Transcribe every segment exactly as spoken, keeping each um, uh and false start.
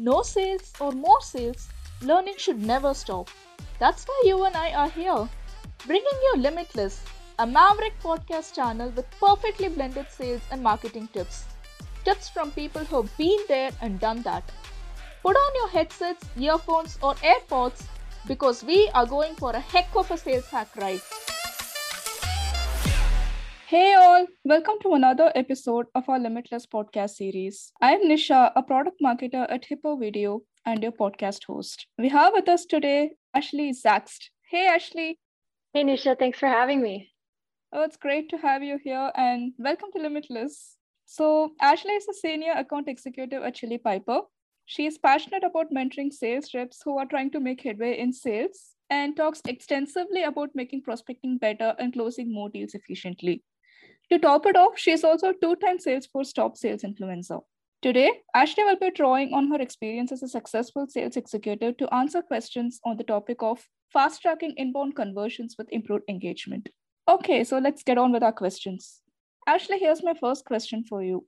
no sales or more sales, learning should never stop. That's why you and I are here, bringing you Limitless, a maverick podcast channel with perfectly blended sales and marketing tips. Tips from people who've been there and done that. Put on your headsets, earphones or AirPods because we are going for a heck of a sales hack ride. Hey all, welcome to another episode of our Limitless podcast series. I'm Nisha, a product marketer at Hippo Video and your podcast host. We have with us today, Ashley Zaxed. Hey Ashley. Hey Nisha, thanks for having me. Oh, it's great to have you here and welcome to Limitless. So Ashley is a senior account executive at Chili Piper. She is passionate about mentoring sales reps who are trying to make headway in sales and talks extensively about making prospecting better and closing more deals efficiently. To top it off, she is also a two-time Salesforce top sales influencer. Today, Ashley will be drawing on her experience as a successful sales executive to answer questions on the topic of fast-tracking inbound conversions with improved engagement. Okay, so let's get on with our questions. Ashley, here's my first question for you.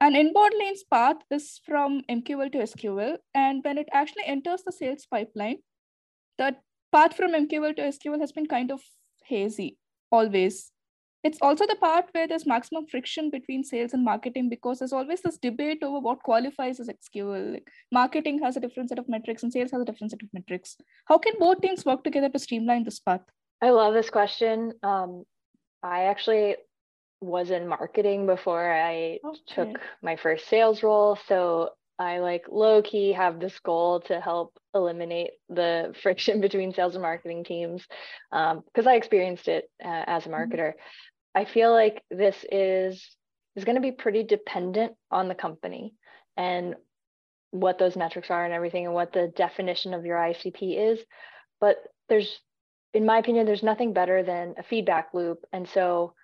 An inbound leads path is from M Q L to S Q L, and when it actually enters the sales pipeline, the path from M Q L to S Q L has been kind of hazy, always. It's also the part where there's maximum friction between sales and marketing because there's always this debate over what qualifies as X Q L. Like, marketing has a different set of metrics and sales has a different set of metrics. How can both teams work together to streamline this path? I love this question. Um, I actually was in marketing before I okay. took my first sales role. So I like low key have this goal to help eliminate the friction between sales and marketing teams because um, I experienced it uh, as a marketer. Mm-hmm. I feel like this is, is going to be pretty dependent on the company and what those metrics are and everything and what the definition of your I C P is. But there's, in my opinion, there's nothing better than a feedback loop. And so,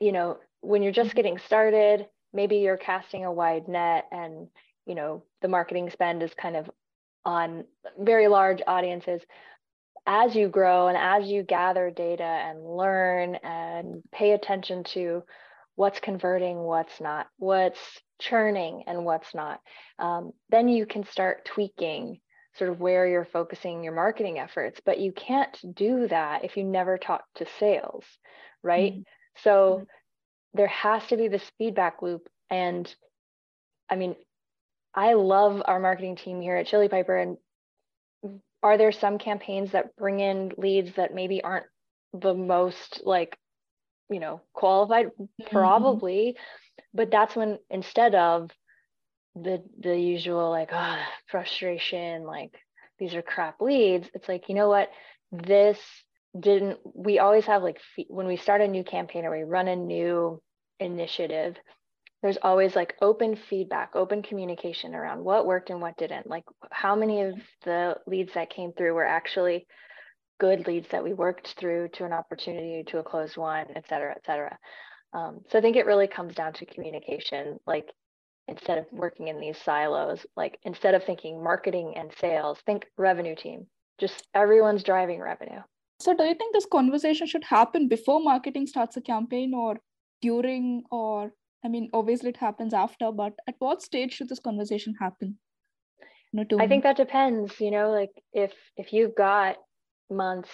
you know, when you're just getting started, maybe you're casting a wide net and, you know, the marketing spend is kind of on very large audiences. As you grow and as you gather data and learn and pay attention to what's converting, what's not, what's churning and what's not, um, then you can start tweaking sort of where you're focusing your marketing efforts. But you can't do that if you never talk to sales, right? Mm-hmm. So mm-hmm. there has to be this feedback loop. And I mean, I love our marketing team here at Chili Piper. And are there some campaigns that bring in leads that maybe aren't the most like, you know, qualified? Mm-hmm. Probably. But that's when instead of the the usual like oh, frustration, like these are crap leads, it's like, you know what, this didn't, we always have like, when we start a new campaign or we run a new initiative, there's always like open feedback, open communication around what worked and what didn't. Like how many of the leads that came through were actually good leads that we worked through to an opportunity, to a closed one, et cetera, et cetera. Um, so I think it really comes down to communication. Like instead of working in these silos, like instead of thinking marketing and sales, think revenue team, just everyone's driving revenue. So do you think this conversation should happen before marketing starts a campaign or during, or, I mean, obviously it happens after, but at what stage should this conversation happen? You know, I think that depends, you know, like if, if you've got months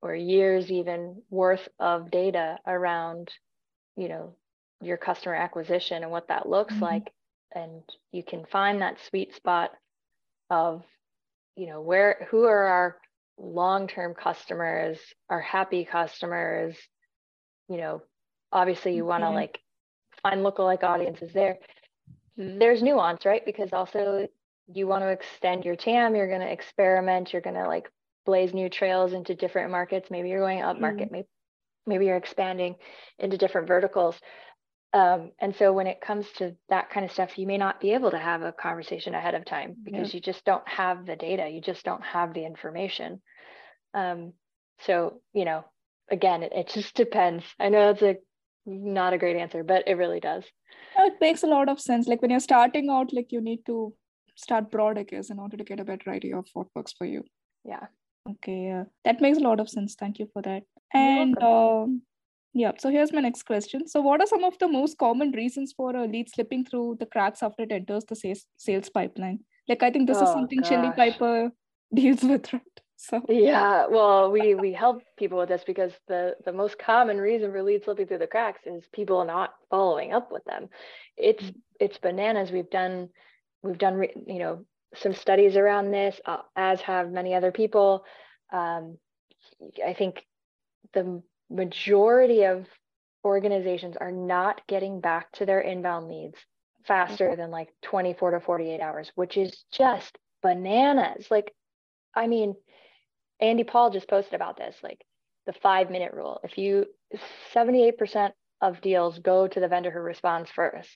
or years even worth of data around, you know, your customer acquisition and what that looks mm-hmm. like, and you can find that sweet spot of, you know, where, who are our long-term customers, are happy customers, you know, obviously you want to yeah. like find lookalike audiences there. There's nuance, right? Because also you want to extend your T A M, you're going to experiment, you're going to like blaze new trails into different markets. Maybe you're going up market, mm-hmm. maybe, maybe you're expanding into different verticals. Um, and so when it comes to that kind of stuff, you may not be able to have a conversation ahead of time because yeah. you just don't have the data. You just don't have the information. Um, so, you know, again, it, it just depends. I know that's a, not a great answer, but it really does. It makes a lot of sense. Like when you're starting out, like you need to start broad, I guess, in order to get a better idea of what works for you. Yeah. Okay. Uh, that makes a lot of sense. Thank you for that. And um yeah. So here's my next question. So what are some of the most common reasons for a lead slipping through the cracks after it enters the sales, sales pipeline? Like, I think this oh, is something gosh. Chili Piper deals with, right? So yeah, well, we we help people with this because the the most common reason for leads slipping through the cracks is people not following up with them. It's it's bananas. We've done we've done you know some studies around this, uh, as have many other people. Um, I think the majority of organizations are not getting back to their inbound leads faster than like twenty-four to forty-eight hours, which is just bananas. Like, I mean, Andy Paul just posted about this, like the five minute rule. If you, seventy-eight percent of deals go to the vendor who responds first.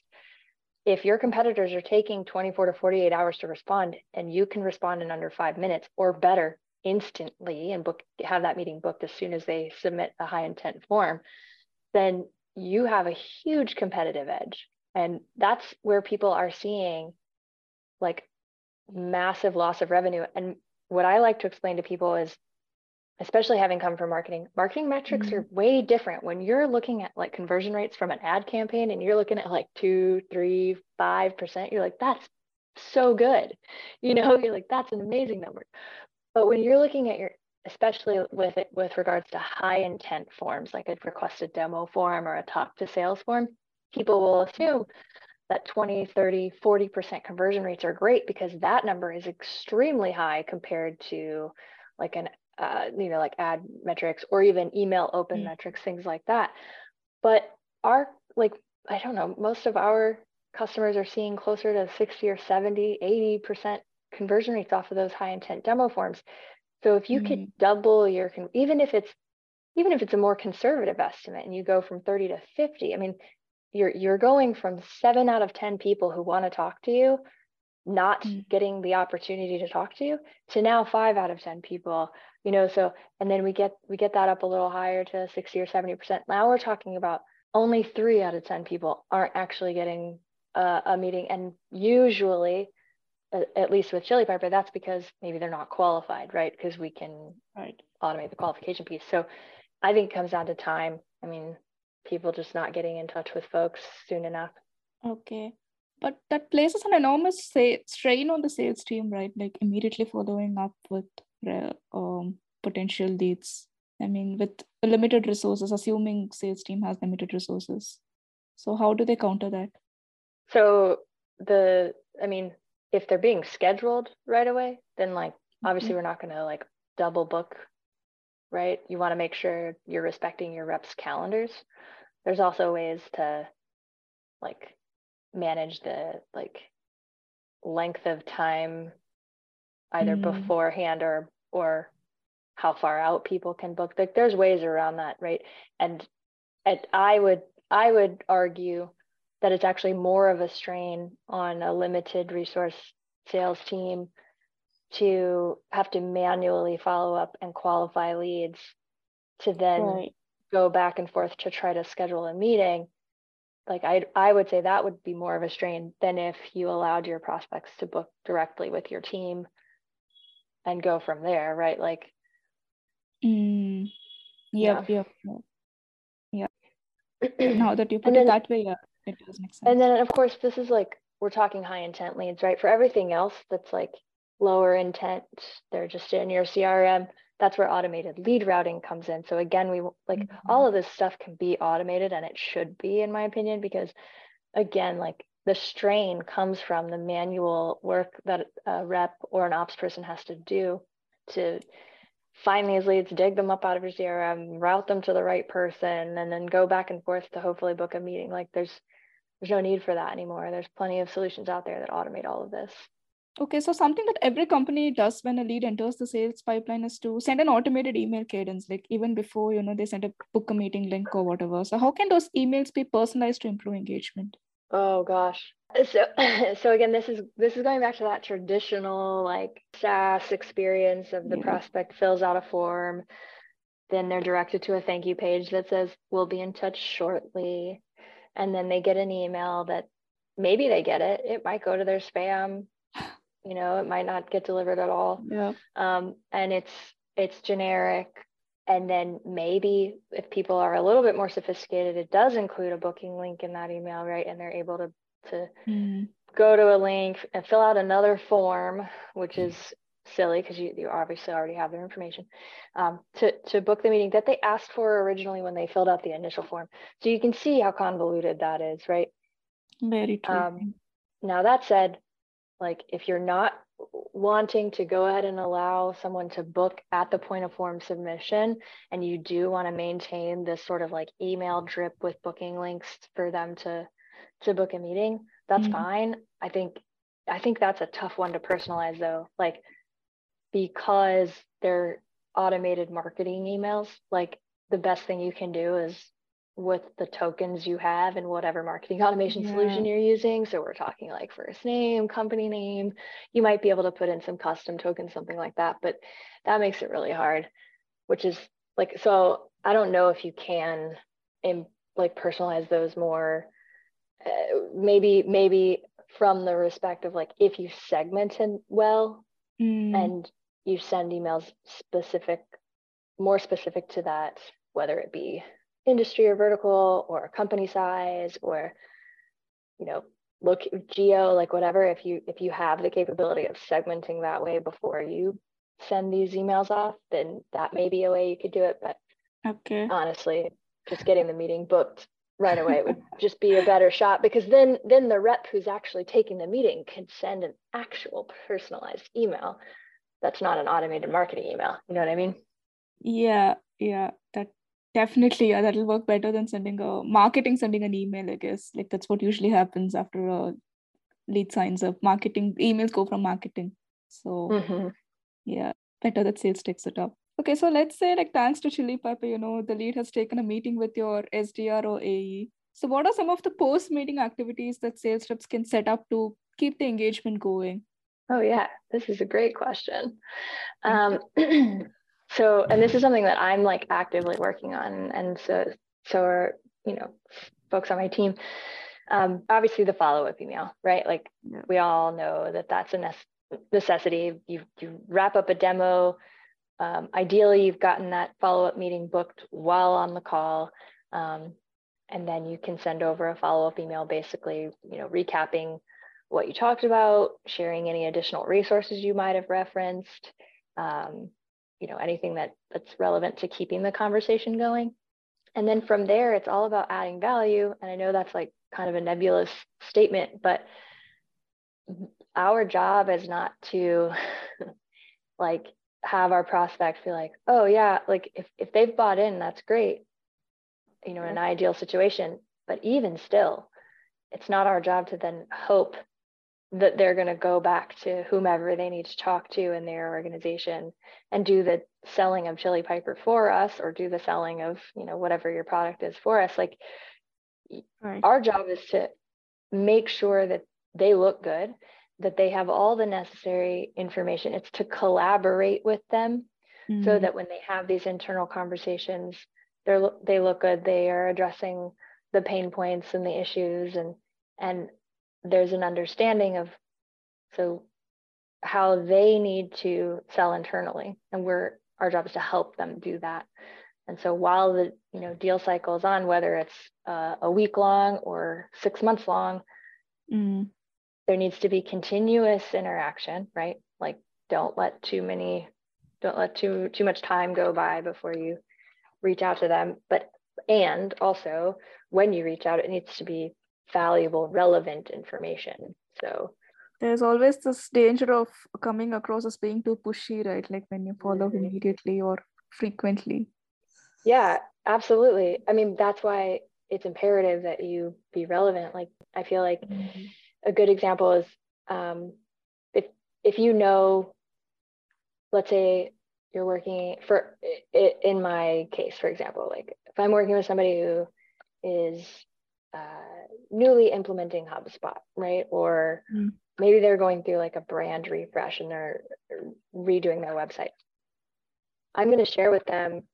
If your competitors are taking twenty-four to forty-eight hours to respond and you can respond in under five minutes or better instantly and book, have that meeting booked as soon as they submit a high intent form, then you have a huge competitive edge. And that's where people are seeing like massive loss of revenue. And what I like to explain to people is, especially having come from marketing, marketing metrics mm-hmm. are way different. When you're looking at like conversion rates from an ad campaign and you're looking at like two, three, five percent, you're like, that's so good. You know, you're like, that's an amazing number. But when you're looking at your, especially with it, with regards to high intent forms, like a request a demo form or a talk to sales form, people will assume that twenty, thirty, forty percent conversion rates are great because that number is extremely high compared to like an, uh, you know, like ad metrics or even email open mm-hmm. metrics, things like that. But our, like, I don't know, most of our customers are seeing closer to sixty or seventy, eighty percent conversion rates off of those high intent demo forms. So if you mm-hmm. could double your, even if it's, even if it's a more conservative estimate and you go from thirty to fifty, I mean, You're you're going from seven out of ten people who want to talk to you, not mm-hmm. getting the opportunity to talk to you, to now five out of ten people, you know, so, and then we get, we get that up a little higher to sixty or seventy percent. Now we're talking about only three out of ten people aren't actually getting a, a meeting. And usually, at least with Chili Piper, that's because maybe they're not qualified, right? Because we can right. automate the qualification piece. So I think it comes down to time. I mean, people just not getting in touch with folks soon enough. Okay. But that places an enormous say, strain on the sales team, right? Like immediately following up with um, potential leads. I mean, with limited resources, assuming sales team has limited resources. So how do they counter that? So the, I mean, if they're being scheduled right away, then like, obviously mm-hmm. we're not going to like double book, right? You want to make sure you're respecting your reps' calendars. There's also ways to like manage the like length of time either mm. beforehand or or how far out people can book. Like there's ways around that, right? And and I would I would argue that it's actually more of a strain on a limited resource sales team to have to manually follow up and qualify leads to then right. go back and forth to try to schedule a meeting. Like I I would say that would be more of a strain than if you allowed your prospects to book directly with your team and go from there, right? Like, mm, yep, yeah. Yep, yeah. Now that you put then, it that way, yeah, it does make sense. And then of course, this is like, we're talking high intent leads, right? For everything else that's like lower intent, they're just in your C R M. That's where automated lead routing comes in. So again, we like mm-hmm. all of this stuff can be automated, and it should be, in my opinion, because again, like the strain comes from the manual work that a rep or an ops person has to do to find these leads, dig them up out of your C R M, route them to the right person, and then go back and forth to hopefully book a meeting. Like there's, there's no need for that anymore. There's plenty of solutions out there that automate all of this. Okay, so something that every company does when a lead enters the sales pipeline is to send an automated email cadence, like even before, you know, they send a book a meeting link or whatever. So how can those emails be personalized to improve engagement? Oh gosh. So so again, this is this is going back to that traditional like SaaS experience of the yeah. prospect fills out a form, then they're directed to a thank you page that says, we'll be in touch shortly. And then they get an email that maybe they get it. It might go to their spam. You know, it might not get delivered at all. Yeah. Um, and it's it's generic. And then maybe if people are a little bit more sophisticated, it does include a booking link in that email, right? And they're able to to mm. go to a link and fill out another form, which is silly because you, you obviously already have their information, um, to, to book the meeting that they asked for originally when they filled out the initial form. So you can see how convoluted that is, right? Very true. Um, now that said, like if you're not wanting to go ahead and allow someone to book at the point of form submission, and you do want to maintain this sort of like email drip with booking links for them to to book a meeting, that's mm-hmm. fine. I think I think that's a tough one to personalize though, like because they're automated marketing emails. Like the best thing you can do is with the tokens you have and whatever marketing automation yeah. solution you're using. So we're talking like first name, company name, you might be able to put in some custom tokens, something like that, but that makes it really hard, which is like, so I don't know if you can in, like personalize those more, uh, maybe, maybe from the respect of like, if you segment it well, mm. and you send emails specific, more specific to that, whether it be industry or vertical or company size or, you know, look geo, like whatever, if you if you have the capability of segmenting that way before you send these emails off, then that may be a way you could do it. But okay, honestly, just getting the meeting booked right away would just be a better shot, because then then the rep who's actually taking the meeting can send an actual personalized email that's not an automated marketing email. You know what I mean? Yeah, yeah, that definitely, yeah, that'll work better than sending a marketing, sending an email, I guess. Like that's what usually happens after a lead signs up. Marketing emails go from marketing. So mm-hmm. yeah, better that sales takes it up. Okay, so let's say like thanks to Chili Piper, you know, the lead has taken a meeting with your S D R or A E. So what are some of the post-meeting activities that sales reps can set up to keep the engagement going? Oh yeah, this is a great question. Um, so, and this is something that I'm like actively working on. And so, so are, you know, folks on my team, um, obviously the follow-up email, right? Like yeah. we all know that that's a necessity. You, you wrap up a demo. Um, ideally, you've gotten that follow-up meeting booked while on the call, um, and then you can send over a follow-up email, basically, you know, recapping what you talked about, sharing any additional resources you might have referenced, um, you know, anything that, that's relevant to keeping the conversation going. And then from there, it's all about adding value. And I know that's like kind of a nebulous statement, but our job is not to like have our prospect feel like, oh yeah, like if, if they've bought in, that's great, you know, in an ideal situation. But even still, it's not our job to then hope that they're going to go back to whomever they need to talk to in their organization and do the selling of Chili Piper for us, or do the selling of, you know, whatever your product is for us. Like right. our job is to make sure that they look good, that they have all the necessary information. It's to collaborate with them mm-hmm. so that when they have these internal conversations, they're, they look good, they are addressing the pain points and the issues, and, and there's an understanding of so how they need to sell internally. And we're, our job is to help them do that. And so while the, you know, deal cycle is on, whether it's uh, a week long or six months long, mm-hmm. there needs to be continuous interaction, right? Like don't let too many, don't let too too much time go by before you reach out to them. But, and also when you reach out, it needs to be valuable, relevant information. So there's always this danger of coming across as being too pushy, right? Like when you follow mm-hmm. immediately or frequently. Yeah, absolutely. I mean, that's why it's imperative that you be relevant. Like I feel like mm-hmm. a good example is um, if if you know, let's say you're working for, in my case, for example, like if I'm working with somebody who is uh, newly implementing HubSpot, right? Or mm. maybe they're going through like a brand refresh and they're redoing their website. I'm going to share with them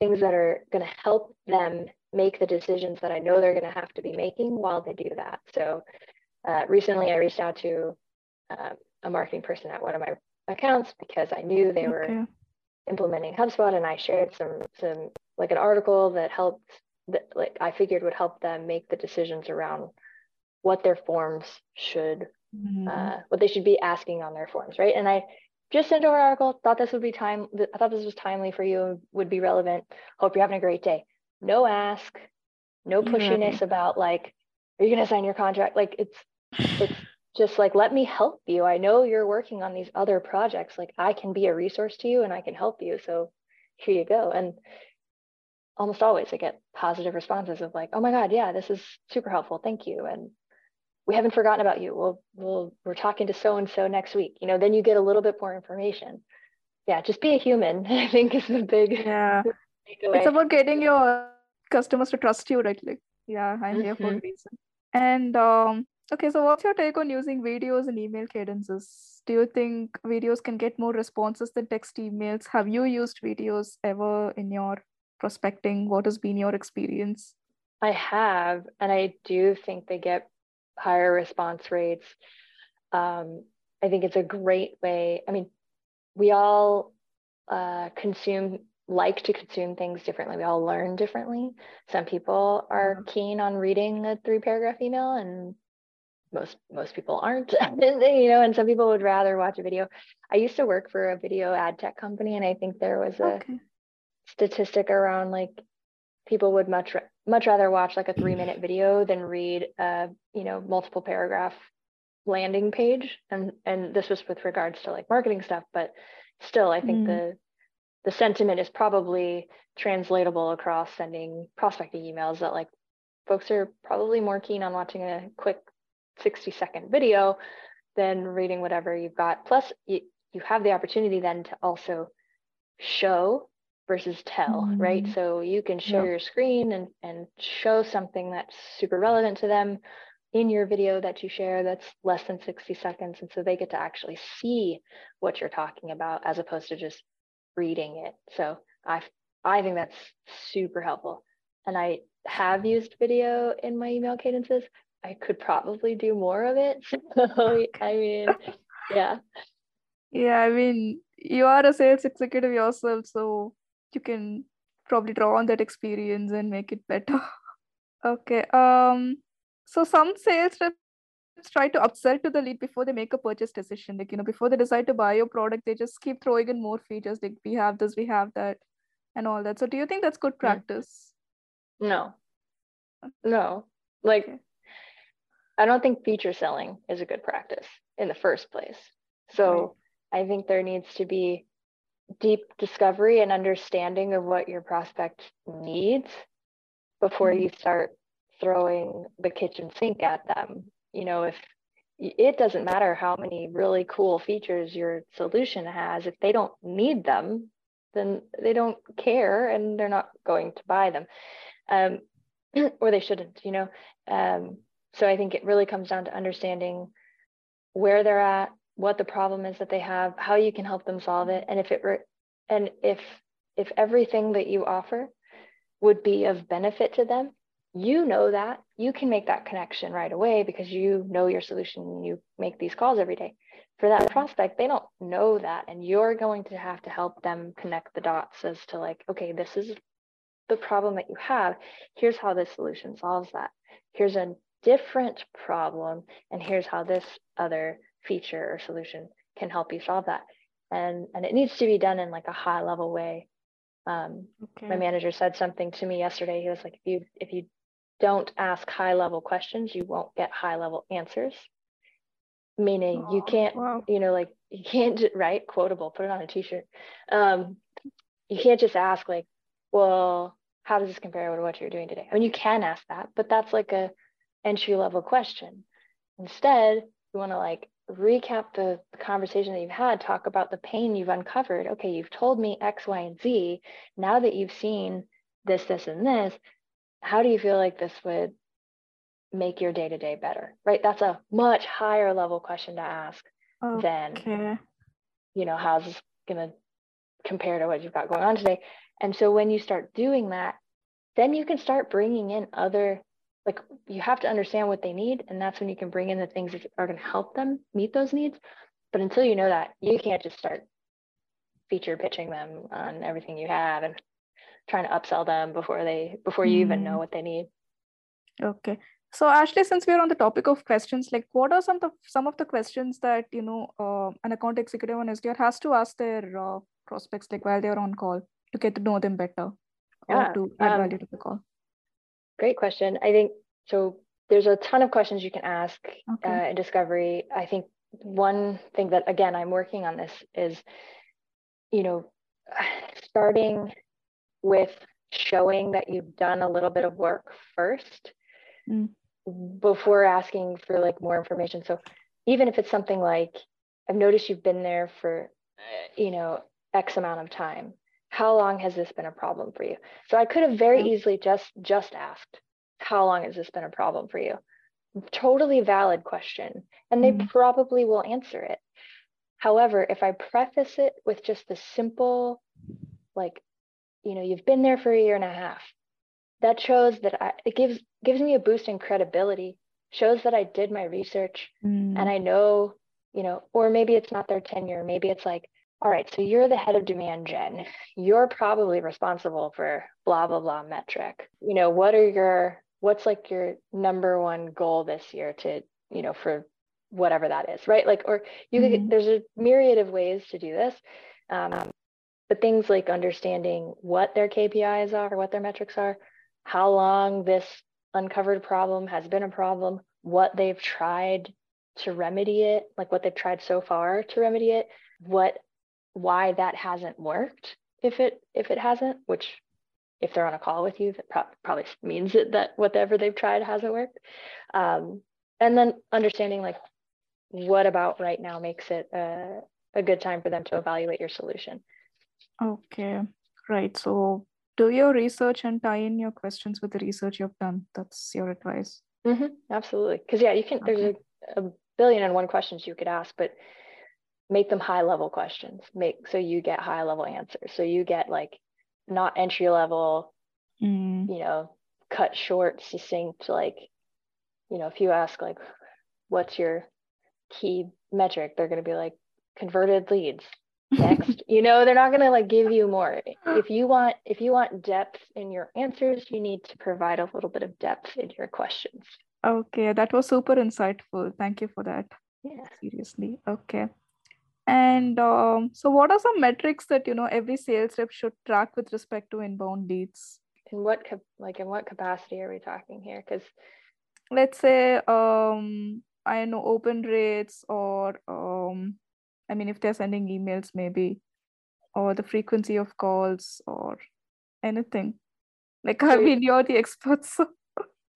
things that are going to help them make the decisions that I know they're going to have to be making while they do that. So Uh, recently, I reached out to uh, a marketing person at one of my accounts because I knew they were okay. implementing HubSpot, and I shared some some like an article that helped that like I figured would help them make the decisions around what their forms should, mm-hmm. uh, what they should be asking on their forms, right? And I just sent over an article, thought this would be time, I thought this was timely for you, would be relevant. Hope you're having a great day. No ask, no pushiness mm-hmm. about like, are you going to sign your contract? Like it's, it's just like, let me help you. I know you're working on these other projects. Like I can be a resource to you and I can help you. So here you go. And almost always I get positive responses of like, oh my God, yeah, this is super helpful. Thank you. And we haven't forgotten about you. We'll, we'll, we're talking to so-and-so next week. You know, then you get a little bit more information. Yeah. Just be a human, I think is the big yeah. takeaway. It's about getting your customers to trust you, right? Like, yeah, I'm mm-hmm. here for a reason. And, um, okay. So what's your take on using videos and email cadences? Do you think videos can get more responses than text emails? Have you used videos ever in your prospecting? What has been your experience? I have, and I do think they get higher response rates. Um, I think it's a great way. I mean, we all uh, consume, like to consume things differently. We all learn differently. Some people are keen on reading a three paragraph email and most most people aren't, you know, and some people would rather watch a video. I used to work for a video ad tech company, and I think there was a okay. statistic around like people would much much rather watch like a three minute video than read a, you know, multiple paragraph landing page. And and this was with regards to like marketing stuff, but still I think mm. the the sentiment is probably translatable across sending prospecting emails, that like folks are probably more keen on watching a quick sixty second video than reading whatever you've got. Plus you, you have the opportunity then to also show versus tell, mm-hmm. right? So you can show yeah. your screen and, and show something that's super relevant to them in your video that you share that's less than sixty seconds. And so they get to actually see what you're talking about as opposed to just reading it. So I I think that's super helpful. And I have used video in my email cadences. I could probably do more of it. So I mean, yeah. Yeah, I mean, you are a sales executive yourself, so you can probably draw on that experience and make it better. Okay. Um. So some sales reps try to upsell to the lead before they make a purchase decision. Like, you know, before they decide to buy your product, they just keep throwing in more features. Like, we have this, we have that, and all that. So do you think that's good practice? No. No. Like, okay. I don't think feature selling is a good practice in the first place. So right. I think there needs to be deep discovery and understanding of what your prospect needs before mm-hmm. you start throwing the kitchen sink at them. You know, if it doesn't matter how many really cool features your solution has, if they don't need them, then they don't care and they're not going to buy them, um, or they shouldn't, you know. Um, so I think it really comes down to understanding where they're at, what the problem is that they have, how you can help them solve it. And if it re- and if if everything that you offer would be of benefit to them, you know that you can make that connection right away because you know your solution and you make these calls every day. For that prospect, they don't know that, and you're going to have to help them connect the dots as to like, okay, this is the problem that you have. Here's how this solution solves that. Here's a different problem, and here's how this other feature or solution can help you solve that. And and it needs to be done in like a high level way. Um, okay. My manager said something to me yesterday. He was like, if you if you don't ask high level questions, you won't get high level answers. Meaning oh, you can't, wow. you know, like you can't right quotable. Put it on a t-shirt. Um, you can't just ask like, well, how does this compare to what you're doing today? I mean, you can ask that, but that's like a entry level question. Instead, you want to like recap the, the conversation that you've had, talk about the pain you've uncovered. Okay, you've told me X, Y, and Z. Now that you've seen this, this, and this, how do you feel like this would make your day-to-day better, right? That's a much higher level question to ask okay. than, you know, how's this going to compare to what you've got going on today? And so when you start doing that, then you can start bringing in other, like you have to understand what they need, and that's when you can bring in the things that are going to help them meet those needs. But until you know that, you can't just start feature pitching them on everything you have and trying to upsell them before they before you mm. even know what they need. Okay. So Ashley, since we're on the topic of questions, like what are some of the, some of the questions that, you know, uh, an account executive on S D R has to ask their uh, prospects, like while they're on call to get to know them better yeah. or to add um, value to the call? Great question. I think, so there's a ton of questions you can ask okay. uh, in discovery. I think one thing that, again, I'm working on this is, you know, starting with showing that you've done a little bit of work first. Mm. Before asking for like more information. So even if it's something like, I've noticed you've been there for, you know, X amount of time, how long has this been a problem for you? So I could have very easily just, just asked, how long has this been a problem for you? Totally valid question. And they mm. probably will answer it. However, if I preface it with just the simple, like, you know, you've been there for a year and a half, that shows that I, it gives gives me a boost in credibility, shows that I did my research mm. and I know, you know, or maybe it's not their tenure. Maybe it's like, all right, so you're the head of demand gen. You're probably responsible for blah, blah, blah metric. You know, what are your, what's like your number one goal this year to, you know, for whatever that is, right? Like, or you mm-hmm. could, there's a myriad of ways to do this. Um, but things like understanding what their K P Is are, what their metrics are, how long this uncovered problem has been a problem, what they've tried to remedy it, like what they've tried so far to remedy it, what, why that hasn't worked, if it if it hasn't, which if they're on a call with you, that pro- probably means it, that whatever they've tried hasn't worked. Um, and then understanding like, what about right now makes it uh, a good time for them to evaluate your solution. Okay, right, so do your research and tie in your questions with the research you've done. That's your advice. Mm-hmm, absolutely. Because yeah, you can, okay. there's a, a billion and one questions you could ask, but make them high level questions. Make so you get high level answers. So you get like not entry level, mm. you know, cut short, succinct, like, you know, if you ask like, what's your key metric? They're going to be like converted leads. Next, you know, they're not going to like give you more. If you want, if you want depth in your answers, you need to provide a little bit of depth in your questions. Okay, that was super insightful. Thank you for that. Yeah, seriously. Okay, and um, so what are some metrics that, you know, every sales rep should track with respect to inbound leads? In what like in what capacity are we talking here? Because let's say um, I know open rates or um. I mean, if they're sending emails, maybe, or the frequency of calls or anything. Like, I mean, you're the experts.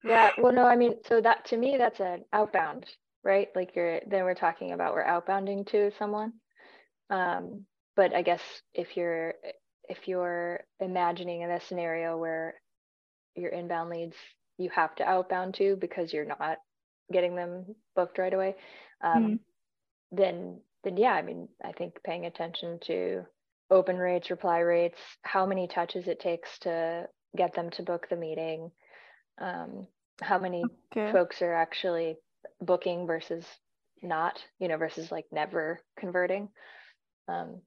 Yeah, well, no, I mean, so that to me, that's an outbound, right? Like you're, then we're talking about we're outbounding to someone. Um, but I guess if you're, if you're imagining in a scenario where your inbound leads, you have to outbound to because you're not getting them booked right away, um, mm. then then yeah, I mean, I think paying attention to open rates, reply rates, how many touches it takes to get them to book the meeting, um, how many okay. folks are actually booking versus not, you know, versus like never converting. Um,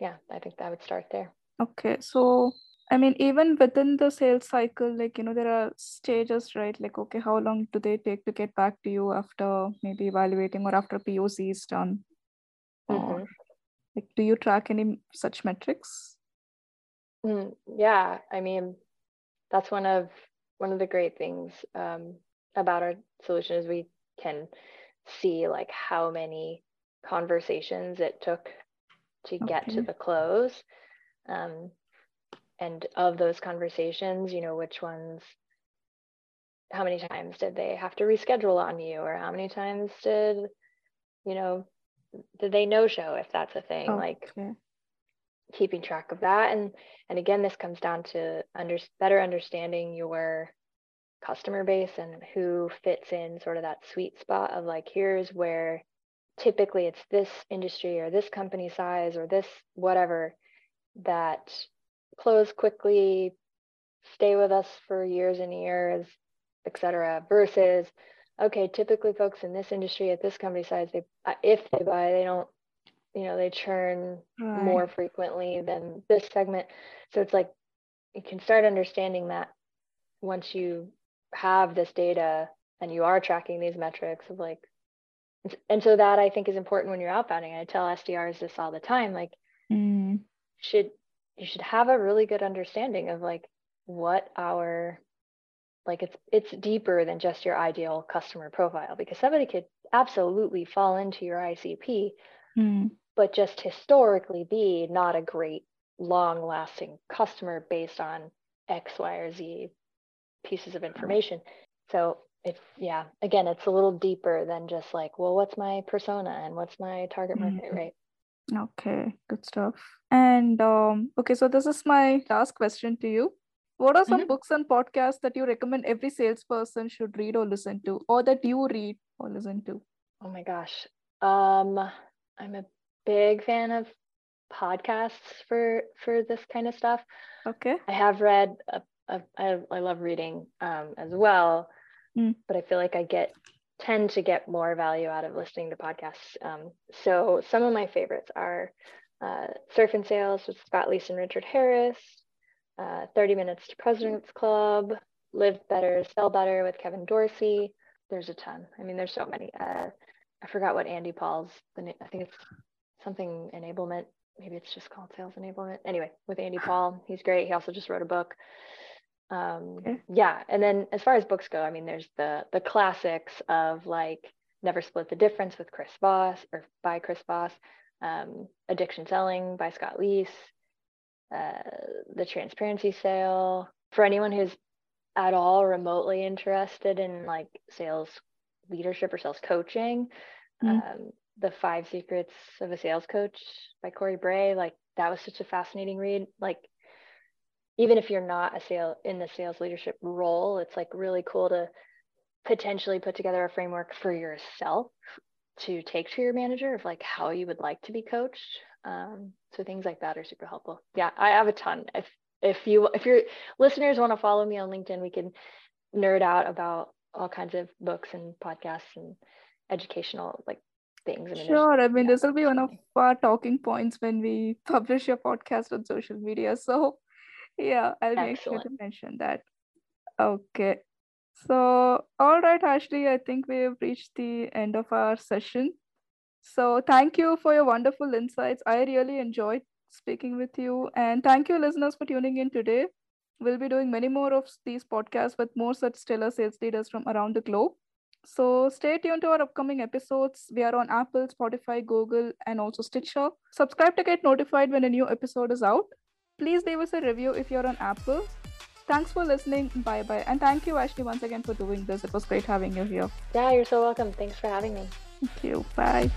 yeah, I think that would start there. Okay. So, I mean, even within the sales cycle, like, you know, there are stages, right? Like, okay, how long do they take to get back to you after maybe evaluating or after P O C is done? Or mm-hmm. like, do you track any such metrics? Mm, yeah, I mean, that's one of one of the great things um, about our solution is we can see like how many conversations it took to okay. get to the close, um, and of those conversations, you know, which ones, how many times did they have to reschedule on you, or how many times did, you know, did they no show, if that's a thing, oh, like yeah. keeping track of that. And and again, this comes down to under, better understanding your customer base and who fits in sort of that sweet spot of like, here's where typically it's this industry or this company size or this whatever that close quickly, stay with us for years and years, et cetera, versus okay, typically folks in this industry at this company size, they if they buy, they don't, you know, they churn right. more frequently than this segment. So it's like, you can start understanding that once you have this data and you are tracking these metrics of like, and so that I think is important when you're outbounding. I tell S D Rs this all the time, like mm. should, you should have a really good understanding of like what our, like it's, it's deeper than just your ideal customer profile, because somebody could absolutely fall into your I C P, mm. but just historically be not a great long lasting customer based on X, Y, or Z pieces of information. So it's, yeah, again, it's a little deeper than just like, well, what's my persona and what's my target market mm. rate? Okay, good stuff. And um, okay, so this is my last question to you. What are some mm-hmm. books and podcasts that you recommend every salesperson should read or listen to, or that you read or listen to? Oh my gosh. Um, I'm a big fan of podcasts for, for this kind of stuff. Okay. I have read, a, a, I, I love reading um, as well, mm. but I feel like I get, tend to get more value out of listening to podcasts. Um, so some of my favorites are uh, Surf and Sales with Scott Leese and Richard Harris. Uh, thirty Minutes to President's Club, Live Better, Sell Better with Kevin Dorsey. There's a ton. I mean, there's so many. Uh, I forgot what Andy Paul's, the na- I think it's something enablement. Maybe it's just called Sales Enablement. Anyway, with Andy Paul, he's great. He also just wrote a book. Um, okay. Yeah. And then as far as books go, I mean, there's the the classics of like Never Split the Difference with Chris Voss or by Chris Voss, um, Addiction Selling by Scott Leese. Uh, The Transparency Sale. For anyone who's at all remotely interested in like sales leadership or sales coaching, mm-hmm. um, The Five Secrets of a Sales Coach by Corey Bray, like that was such a fascinating read. Like even if you're not a sale in the sales leadership role, it's like really cool to potentially put together a framework for yourself to take to your manager of like how you would like to be coached. Um, so things like that are super helpful. Yeah, I have a ton. If if you if your listeners want to follow me on LinkedIn, we can nerd out about all kinds of books and podcasts and educational like things. I mean, sure. I mean, yeah. This will be one of our talking points when we publish your podcast on social media. So yeah, I'll Excellent. Make sure to mention that. Okay. So all right, Ashley, I think we have reached the end of our session. So thank you for your wonderful insights. I really enjoyed speaking with you. And thank you, listeners, for tuning in today. We'll be doing many more of these podcasts with more such stellar sales leaders from around the globe. So stay tuned to our upcoming episodes. We are on Apple, Spotify, Google, and also Stitcher. Subscribe to get notified when a new episode is out. Please leave us a review if you're on Apple. Thanks for listening. Bye-bye. And thank you, Ashley, once again for doing this. It was great having you here. Yeah, you're so welcome. Thanks for having me. Thank you. Bye.